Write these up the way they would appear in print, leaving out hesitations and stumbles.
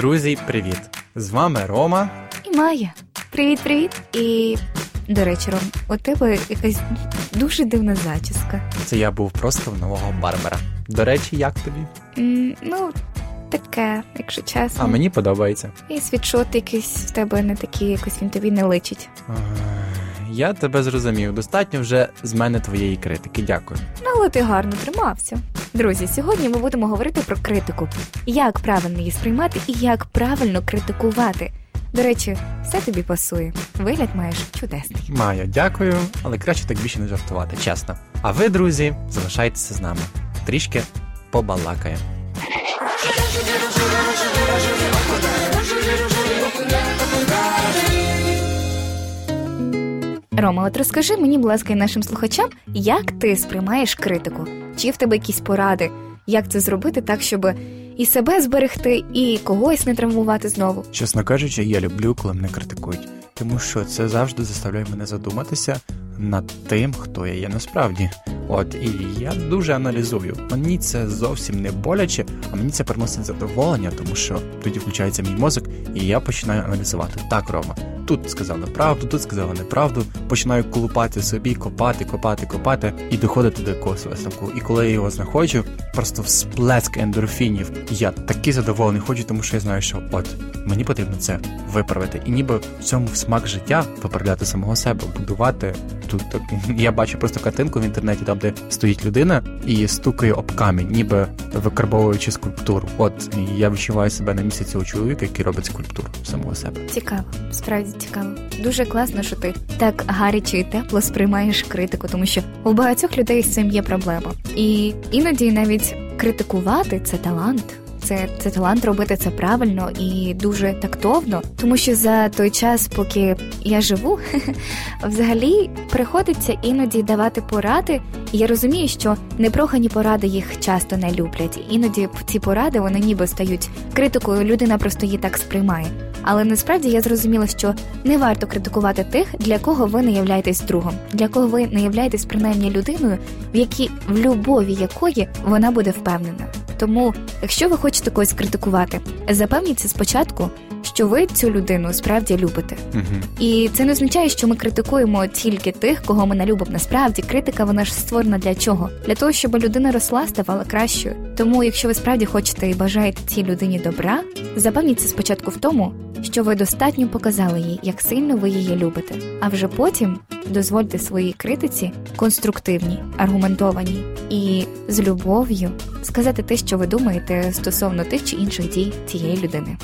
Друзі, привіт! З вами Рома і Майя. Привіт-привіт! І, до речі, Ром, у тебе якась дуже дивна зачіска. Це я був просто в нового барбера. До речі, як тобі? Ну, таке, якщо чесно. А мені подобається. І світшот якийсь в тебе не такий, якось він тобі не личить. Я тебе зрозумів. Достатньо вже з мене твоєї критики. Дякую. Ну, але ти гарно тримався. Друзі, сьогодні ми будемо говорити про критику. Як правильно її сприймати і як правильно критикувати. До речі, все тобі пасує. Вигляд маєш чудесний. Майя, дякую, але краще так більше не жартувати, чесно. А ви, друзі, залишайтеся з нами. Трішки побалакаємо. Рома, от розкажи мені, будь ласка, і нашим слухачам, як ти сприймаєш критику? Чи в тебе якісь поради? Як це зробити так, щоб і себе зберегти, і когось не травмувати знову? Чесно кажучи, я люблю, коли мене критикують. Тому що це завжди заставляє мене задуматися над тим, хто я є насправді. От, і я дуже аналізую. Мені це зовсім не боляче, а мені це приносить задоволення, тому що тоді включається мій мозок, і я починаю аналізувати. Так, Рома, тут сказали правду, тут сказали неправду, починаю колупати собі, копати, і доходити до якогось висновку. І коли я його знаходжу, просто всплеск ендорфінів. Я такий задоволений ходжу, тому що я знаю, що от, мені потрібно це виправити. І ніби в цьому смак життя виправляти самого себе, будувати. Тут я бачу просто картинку в інтернеті, там, де стоїть людина і стукає об камінь, ніби викарбовуючи скульптуру. От, я відчуваю себе на місці цього чоловіка, який робить скульптуру самого себе. Цікаво, справді цікаво. Дуже класно, що ти так гаряче і тепло сприймаєш критику, тому що у багатьох людей з цим є проблема. І іноді навіть критикувати – це талант. Це талант робити це правильно і дуже тактовно, тому що за той час, поки я живу, взагалі приходиться іноді давати поради. І я розумію, що непрохані поради їх часто не люблять. Іноді ці поради, вони ніби стають критикою, людина просто її так сприймає. Але насправді я зрозуміла, що не варто критикувати тих, для кого ви не являєтесь другом, для кого ви не являєтесь принаймні людиною, в любові якої вона буде впевнена. Тому, якщо ви хочете когось критикувати, запевніться спочатку, що ви цю людину справді любите. І це не означає, що ми критикуємо тільки тих, кого ми не любимо. Насправді, критика, вона ж створена для чого? Для того, щоб людина росла, ставала кращою. Тому, якщо ви справді хочете і бажаєте цій людині добра, запевніться спочатку в тому, що ви достатньо показали їй, як сильно ви її любите. А вже потім дозвольте своїй критиці конструктивній, аргументованій і з любов'ю сказати те, що ви думаєте стосовно тих чи інших дій цієї людини.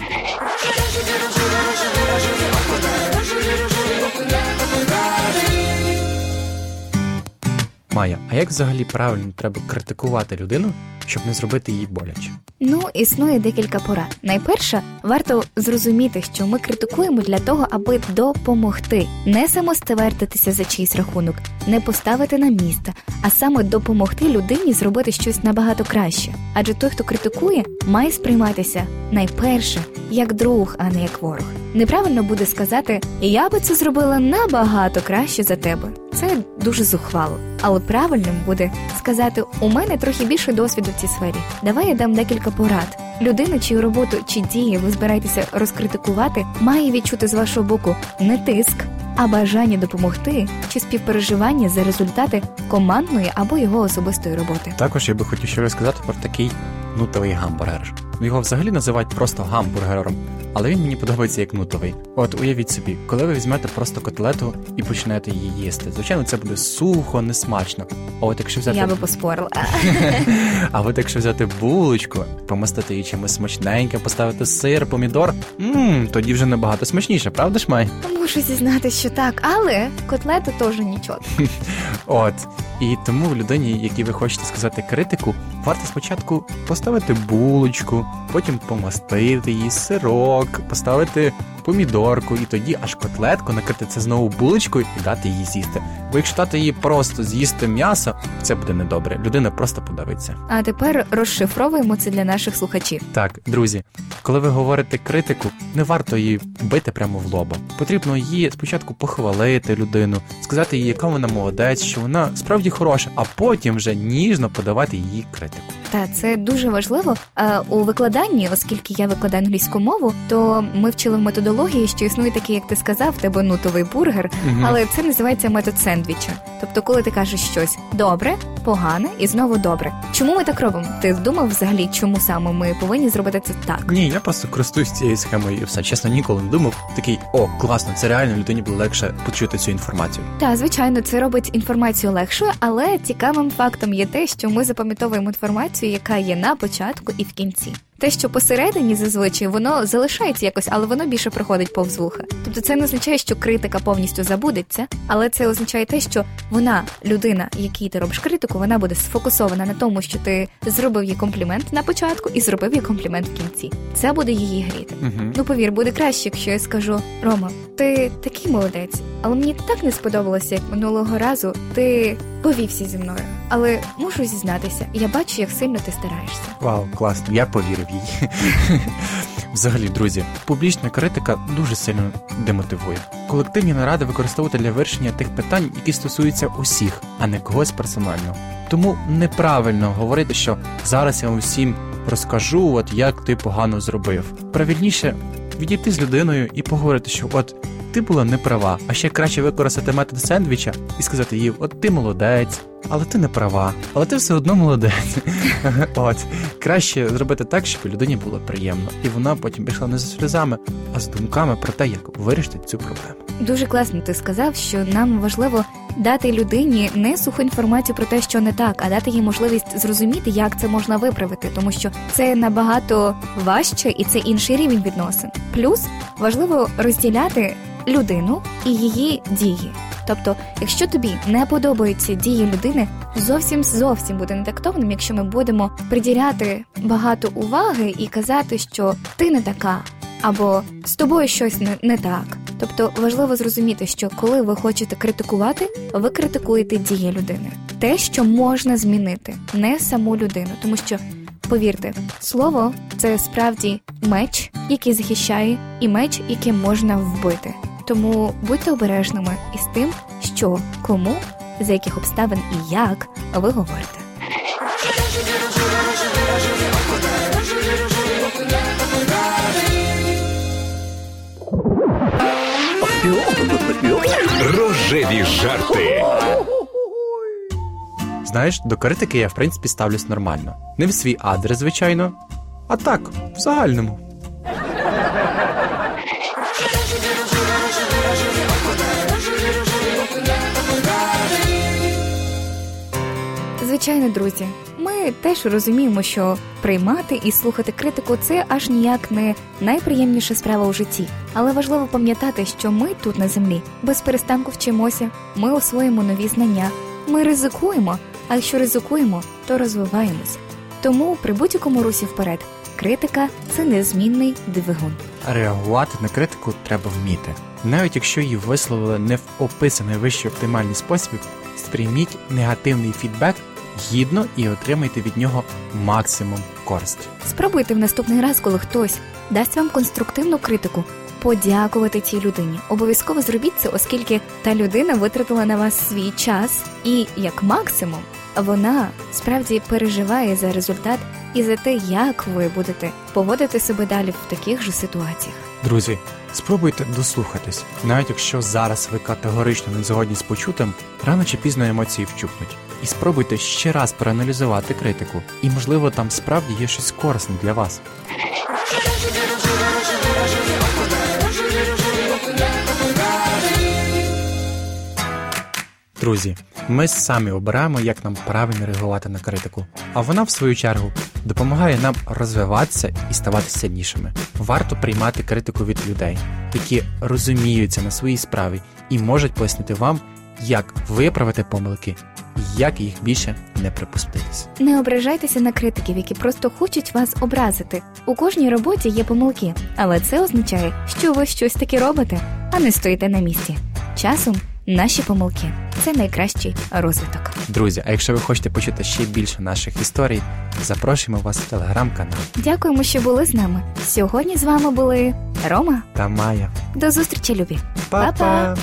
Майя, а як взагалі правильно треба критикувати людину, щоб не зробити їй боляче? Ну, існує декілька порад. Найперше, варто зрозуміти, що ми критикуємо для того, аби допомогти. Не самоствердитися за чийсь рахунок, не поставити на місце, а саме допомогти людині зробити щось набагато краще. Адже той, хто критикує, має сприйматися найперше як друг, а не як ворог. Неправильно буде сказати «я би це зробила набагато краще за тебе». Це дуже зухвало. Але правильним буде сказати «у мене трохи більше досвіду в цій сфері. Давай я дам декілька порад». Людина, чию роботу чи дії ви збираєтеся розкритикувати, має відчути з вашого боку не тиск, а бажання допомогти чи співпереживання за результати командної або його особистої роботи. Також я би хотів ще розказати про такий нутовий гамбургер. Його взагалі називають просто гамбургером, але він мені подобається як нутовий. От уявіть собі, коли ви візьмете просто котлету і почнете її їсти. Звичайно, це буде сухо, несмачно. А от якщо взяти... Я би поспорила. А от якщо взяти булочку, помастити її чимось смачненьке, поставити сир, помідор, тоді вже набагато смачніше, правда ж, Май? Мушу зізнати, що так, але котлети теж нічого. От. І тому людині, якій ви хочете сказати критику, варто спочатку поставити булочку, потім помастити її, сирок, поставити помідорку, і тоді аж котлетку накрити це знову булочкою і дати її з'їсти. Бо якщо дати її просто з'їсти м'ясо, це буде недобре. Людина просто подавиться. А тепер розшифровуємо це для наших слухачів. Так, друзі, коли ви говорите критику, не варто її бити прямо в лоба. Потрібно її спочатку похвалити людину, сказати їй, яка вона молодець, що вона справді хороша, а потім вже ніжно подавати її критику. Та, це дуже важливо. У викладанні, оскільки я викладаю англійську мову, то ми вчили в методології, що існує такий, як ти сказав, в тебе нутовий бургер, але це називається метод сендвіча. Тобто, коли ти кажеш щось добре, погане і знову добре. Чому ми так робимо? Ти думав взагалі, чому саме ми повинні зробити це так? Ні, я просто користуюсь цією схемою і все. Чесно, ніколи не думав. Такий, о, класно, це реально людині буде легше почути цю інформацію. Та, звичайно, це робить інформацію легшою, але цікавим фактом є те, що ми запам'ятовуємо інформацію, яка є на початку і в кінці. Те, що посередині зазвичай, воно залишається якось, але воно більше проходить повз вуха. Тобто це не означає, що критика повністю забудеться, але це означає те, що вона, людина, якій ти робиш критику, вона буде сфокусована на тому, що ти зробив їй комплімент на початку і зробив їй комплімент в кінці. Це буде її гріти. Ну, повір, буде краще, якщо я скажу: Рома, ти такий молодець, але мені так не сподобалося, як минулого разу ти повівся зі мною. Але мушу зізнатися, я бачу, як сильно ти стараєшся. Вау, класно, я повірив їй. Взагалі, друзі, публічна критика дуже сильно демотивує. Колективні наради використовувати для вирішення тих питань, які стосуються усіх, а не когось персонального. Тому неправильно говорити, що зараз я вам всім розкажу, от як ти погано зробив. Правильніше відійти з людиною і поговорити, що от ти була не права, а ще краще використати метод сендвіча і сказати їй: от ти молодець, але ти не права, але ти все одно молодець. От, краще зробити так, щоб людині було приємно. І вона потім пішла не за сльозами, а з думками про те, як вирішити цю проблему. Дуже класно ти сказав, що нам важливо дати людині не суху інформацію про те, що не так, а дати їй можливість зрозуміти, як це можна виправити, тому що це набагато важче і це інший рівень відносин. Плюс важливо розділяти людину і її дії. Тобто, якщо тобі не подобаються дії людини, зовсім буде нетактовним, якщо ми будемо приділяти багато уваги і казати, що ти не така, або з тобою щось не так. Тобто важливо зрозуміти, що коли ви хочете критикувати, ви критикуєте дії людини. Те, що можна змінити, не саму людину, тому що, повірте, слово – це справді меч, який захищає, і меч, яким можна вбити. Тому будьте обережними із тим, що, кому, за яких обставин і як ви говорите. Рожеві жарти. Знаєш, до критики я, в принципі, ставлюсь нормально. Не в свій адрес, звичайно, а так, в загальному. Звичайно, друзі, ми теж розуміємо, що приймати і слухати критику – це аж ніяк не найприємніша справа у житті. Але важливо пам'ятати, що ми тут на землі без перестанку вчимося, ми освоїмо нові знання, ми ризикуємо, а якщо ризикуємо, то розвиваємось. Тому при будь-якому русі вперед критика – це незмінний двигун. Реагувати на критику треба вміти. Навіть якщо її висловили не в описаний вище оптимальний спосіб, сприйміть негативний фідбек гідно і отримайте від нього максимум користі. Спробуйте в наступний раз, коли хтось дасть вам конструктивну критику, подякувати цій людині. Обов'язково зробіть це, оскільки та людина витратила на вас свій час і, як максимум, вона справді переживає за результат і за те, як ви будете поводити себе далі в таких же ситуаціях. Друзі, спробуйте дослухатись. Навіть якщо зараз ви категорично не згодні з почутим, рано чи пізно емоції вчухнуть. І спробуйте ще раз проаналізувати критику. І, можливо, там справді є щось корисне для вас. Друзі, ми самі обираємо, як нам правильно реагувати на критику. А вона, в свою чергу, допомагає нам розвиватися і ставати сильнішими. Варто приймати критику від людей, які розуміються на своїй справі і можуть пояснити вам, як виправити помилки як їх більше не припуститись. Не ображайтеся на критиків, які просто хочуть вас образити. У кожній роботі є помилки, але це означає, що ви щось таке робите, а не стоїте на місці. Часом наші помилки – це найкращий розвиток. Друзі, а якщо ви хочете почути ще більше наших історій, запрошуємо вас в телеграм-канал. Дякуємо, що були з нами. Сьогодні з вами були Рома та Майя. До зустрічі, любі. Па-па!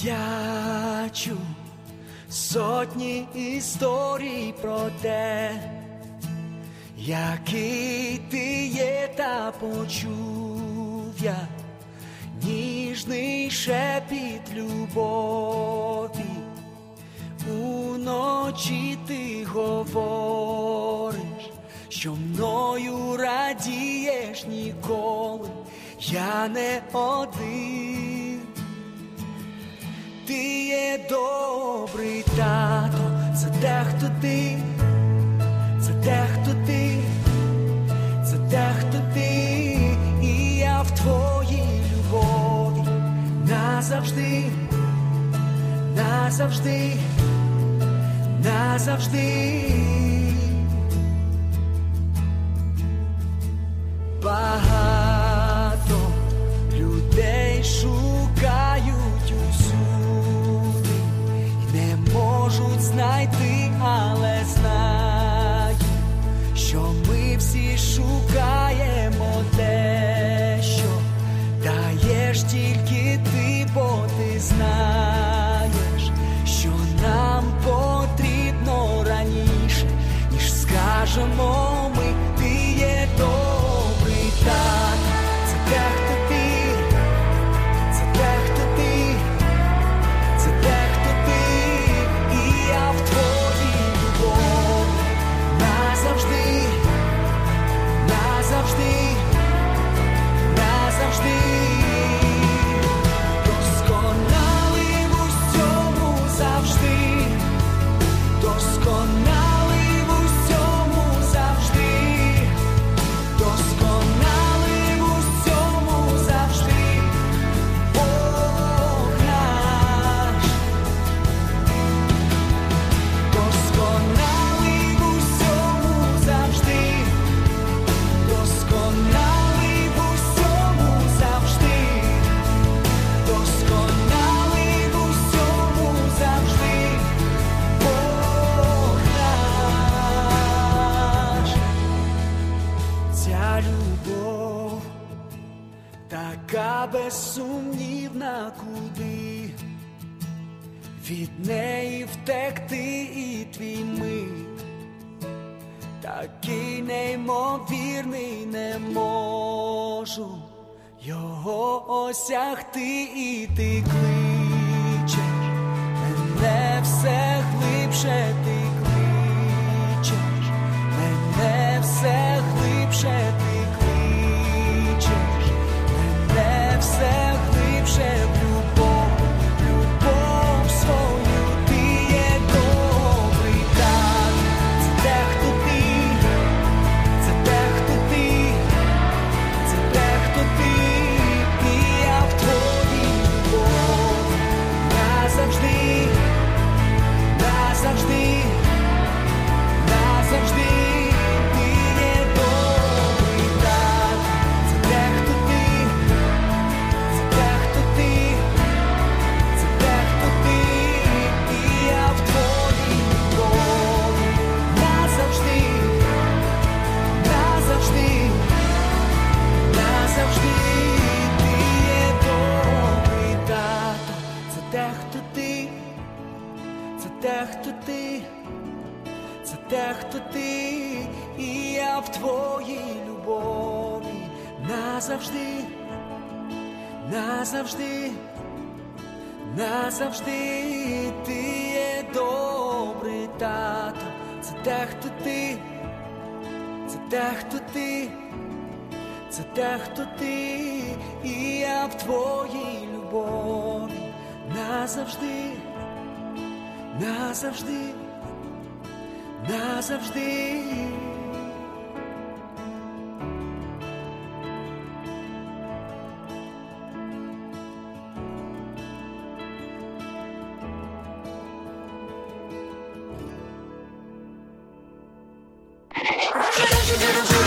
Я чув сотні історій про те, який ти є, та почув я ніжний шепіт любові. Уночі ти говориш, що мною радієш ніколи. Я не один. Ти є добрий тато, це те, хто ти, це те, хто ти, це те, хто ти, і я в твоїй любові назавжди, назавжди, назавжди. Багато людей шукають усюди і не можуть знайти, але знаю, що ми всі шукаємо те, що даєш тільки ти, бо ти знаєш, що нам потрібно раніше, ніж скажемо ми. Ти є добрий тато. Безсумнівна, куди від неї втекти, і твій мит такий неймовірний, не можу його осягти, і ти кличеш мене все глибше, ти кличеш мене все глибше, ти кличеш мене все глибше в любов, любов свою. Ти є добрий тато, це те, хто ти, це те, хто ти, це те, хто ти, і я в твоїй любові назавжди, назавжди, назавжди. Те, хто ти, це те, хто ти, і я в твоїй любові назавжди, назавжди, назавжди. Ти є добрий тато, це те, хто ти, це те, хто ти, це те, хто ти, і я в твоїй любові назавжди. Назавжди, назавжди. держи.